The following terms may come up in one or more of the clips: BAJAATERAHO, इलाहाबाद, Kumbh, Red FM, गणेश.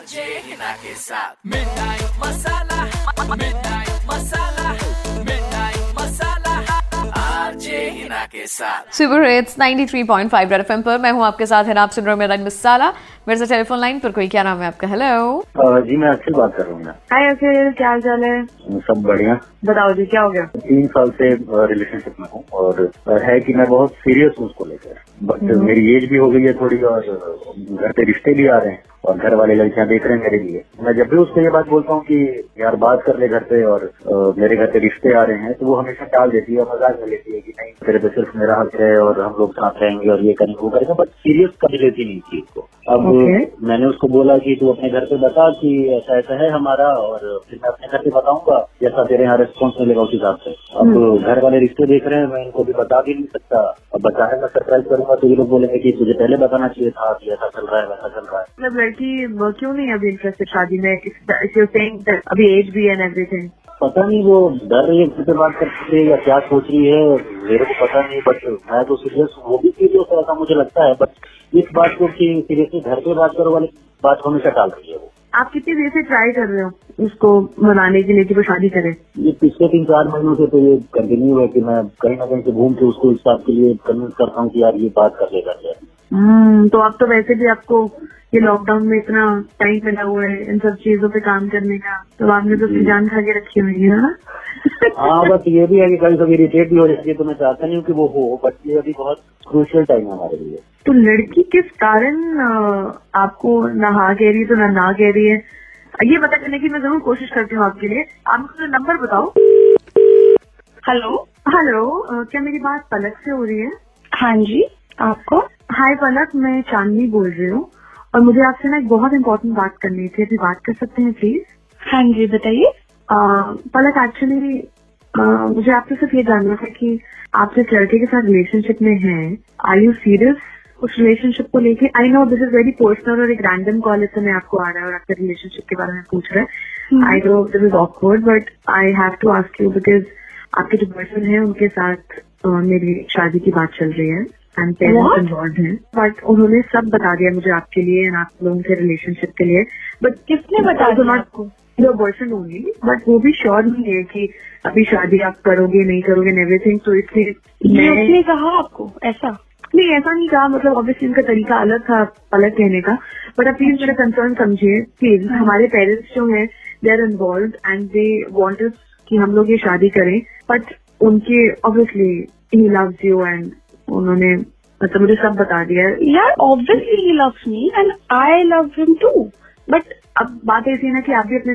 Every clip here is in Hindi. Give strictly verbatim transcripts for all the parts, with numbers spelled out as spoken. आरजे हीना के साथ मिठाई मसाला, मिठाई मसाला, मिठाई मसाला आरजे हीना के साथ। सुपर हिट्स तिरानवे पॉइंट पाँच रेड एफएम पर मैं हूँ आपके साथ, है ना, आप सुन रहे हो मिठाई मसाला। मेरे साथ टेलीफोन लाइन पर कोई, क्या नाम है आपका? हेलो जी, मैं अखिल बात कर रहा हूँ। हाय अखिल, क्या हाल चाल है? सब बढ़िया, बताओ जी क्या हो गया? तीन साल से रिलेशनशिप में हूँ और है कि मैं बहुत सीरियस हूँ उसको लेकर, बट मेरी एज भी हो गई है थोड़ी और घर पे रिश्ते भी आ रहे हैं और घर वाले लड़कियाँ देख रहे हैं मेरे लिए। मैं जब भी उसको ये बात बोलता हूँ कि यार बात कर ले घर पे और आ, मेरे घर पे रिश्ते आ रहे हैं, तो वो हमेशा टाल देती है, मजाक में लेती है कि नहीं तेरे पे सिर्फ मेरा हक है और हम लोग साथ रहेंगे और ये करेंगे वो करेंगे, बट सीरियस कभी लेती नहीं थी उसको। अब okay. मैंने उसको बोला कि तू अपने घर पे बता कि ऐसा ऐसा है हमारा और फिर मैं अपने घर पे बताऊंगा जैसा तेरे यहाँ रिस्पॉन्स मिलेगा उस हिसाब से। अब घर वाले रिश्ते देख रहे हैं, मैं इनको भी बता भी नहीं सकता। अब बताने में सरप्राइज करूंगा तो ये लोग बोलेंगे कि तुझे पहले बताना चाहिए था कि ऐसा चल रहा है वैसा चल रहा है। मतलब लड़की क्यों नहीं अभी इंटरेस्टेड शादी में, अभी एज भी एंड एवरीथिंग? पता नहीं वो डर रही है घर पे बात करती है या क्या सोच रही है मेरे को पता नहीं, बट मैं तो सीरियस, वो भी सीरियस ऐसा मुझे लगता है, बट इस बात को कि सीरियसली घर पे बात करो वाली बात हमेशा टाल रही है वो। आप कितनी देर से ट्राई कर रहे हो उसको मनाने के लिए कि वो शादी करें? ये पिछले तीन चार महीनों से तो ये कंटिन्यू है कि मैं कहीं ना कहीं से घूम के उसको इस बात के लिए कन्विंस करता हूँ कि यार ये बात कर ले कर ले। तो आप तो वैसे भी आपको ये लॉकडाउन में इतना टाइम मिला हुआ है इन सब चीजों पे काम करने का, तो आपने तो उसकी जान खा के रखी हुई है ना। हाँ, बस ये भी है कि कभी कभी इरिटेट भी हो जाती है, तो मैं चाहता नहीं हूँ कि वो हो, बट ये अभी बहुत क्रूशियल टाइम है हमारे लिए। तो लड़की किस कारण आपको ना हाँ कह रही है तो ना ना कह रही है ये पता करने की मैं जरूर कोशिश करती हूँ आपके लिए। आप मुझे नंबर बताओ। हेलो हेलो, क्या मेरी बात पलक से हो रही है? हाँ जी, आपको? हाय पलक, मैं चांदनी बोल रही हूँ और मुझे आपसे ना एक बहुत इम्पोर्टेंट बात करनी थी, अभी बात कर सकते हैं प्लीज? हाँ जी बताइए। पलक, एक्चुअली मुझे आपसे सिर्फ ये जानना था कि आप जिस लड़के के साथ रिलेशनशिप में हैं, आर यू सीरियस उस रिलेशनशिप को लेके? I know this is very personal और एक रैंडम कॉल इस समय आपको आ रहा है और आपके रिलेशनशिप के बारे में पूछ रहा है। I know this is awkward but I have to ask you because आपके जो पर्सन है उनके साथ uh, मेरी शादी की बात चल रही है एंड पेरेंट्स इन्वॉल्व हैं, बट उन्होंने सब बता दिया मुझे आपके लिए एंड आप लोगों के रिलेशनशिप के लिए। बट किसने बता दिया आपको? योर बॉयफ्रेंड होंगी, बट वो भी श्योर नहीं है कि अभी शादी आप करोगे नहीं करोगे एंड एवरीथिंग, तो इसलिए मैंने कहा आपको ऐसा नहीं ऐसा नहीं कहा। मतलब ऑब्वियसली उनका तरीका अलग था अलग कहने का, बट आप प्लीज मेरा कंसर्न समझिए प्लीज। हमारे पेरेंट्स जो है they are involve and they want us कि हम लोग ये शादी करें, बट उनके obviously he loves you and उन्होंने मतलब मुझे सब बता दिया है। यार obviously he loves me and I love him too, but अब बात ऐसी है ना कि आप भी अपने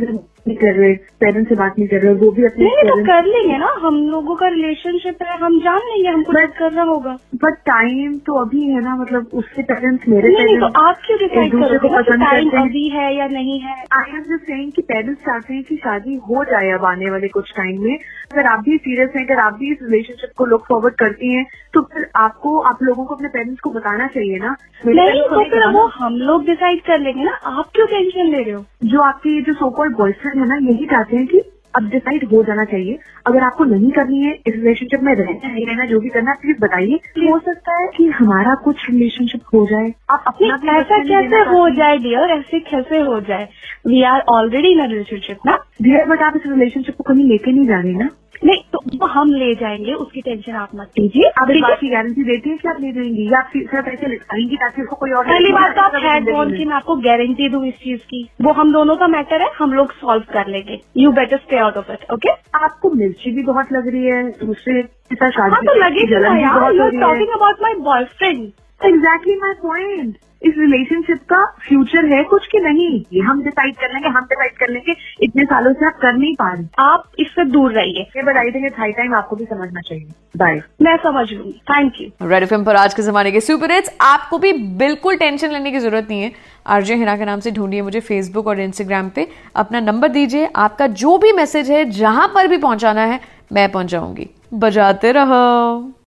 नहीं कर रहे, पेरेंट्स से बात नहीं कर रहे, वो भी अपने नहीं तो कर लेंगे ना, हम लोगों का रिलेशनशिप है, हम जान लेंगे हमको बात कर रहा होगा, बट टाइम तो अभी है ना। मतलब उसके पेरेंट्स मेरे पेरेंट्स तो आप क्यों डिसाइड करोगे कि टाइम अभी है या नहीं है? आई एम जस्ट सेइंग कि पेरेंट्स चाहते हैं कि शादी हो जाए अब आने वाले कुछ टाइम में। अगर आप भी सीरियस हैं, अगर आप भी इस रिलेशनशिप को लुक फॉरवर्ड करती हैं, तो फिर आपको आप लोगों को अपने पेरेंट्स को बताना चाहिए ना। नहीं तो फिर वो हम लोग डिसाइड कर लेंगे ना, आप क्यों टेंशन ले रहे हो? जो आपके जो सो कॉल्ड बॉयफ्रेंड है ना, यही चाहते हैं कि अब डिसाइड हो जाना चाहिए। अगर आपको नहीं करनी है इस रिलेशनशिप में रहना नहीं रहना जो भी करना प्लीज बताइए। हो सकता है कि हमारा कुछ रिलेशनशिप हो जाए। आप अपना ऐसा कैसे हो जाए डियर, ऐसे कैसे हो जाए? We are already in a relationship ना डियर, बट आप इस रिलेशनशिप को कहीं लेके नहीं जा रहे ना। नहीं तो हम ले जाएंगे, उसकी टेंशन आप मत लीजिए। आप इस बात की गारंटी देती है कि आप ले जाएंगी या आप सिर्फ ऐसे लिखाएंगी ताकि उसको कोई और? पहली बात तो आप हेड बोन की, मैं आपको गारंटी दूँ इस चीज की, वो हम दोनों का मैटर है, हम लोग सॉल्व कर लेंगे। You better stay out of it, okay? आपको मिर्ची भी बहुत लग रही है दूसरे के साथ शादी तो लगी। You are talking about my boyfriend, exactly my point. इस रिलेशनशिप का फ्यूचर है कुछ कि नहीं, ये हम डिसाइड कर लेंगे, हम डिसाइड कर लेंगे। इतने सालों से आप कर नहीं पा रहे, आप इससे दूर रहिए। ये बताइए देंगे थाई टाइम आपको भी समझना चाहिए। बाय, मैं समझ लूंगी, थैंक यू। रेड एफएम पर आज के जमाने के सुपर हिट्स, आपको भी बिल्कुल टेंशन लेने की जरूरत नहीं है। आरजे हीना के नाम से ढूंढिए मुझे फेसबुक और इंस्टाग्राम पे, अपना नंबर दीजिए, आपका जो भी मैसेज है जहां पर भी पहुंचाना है मैं पहुंचाऊंगी। बजाते रहो।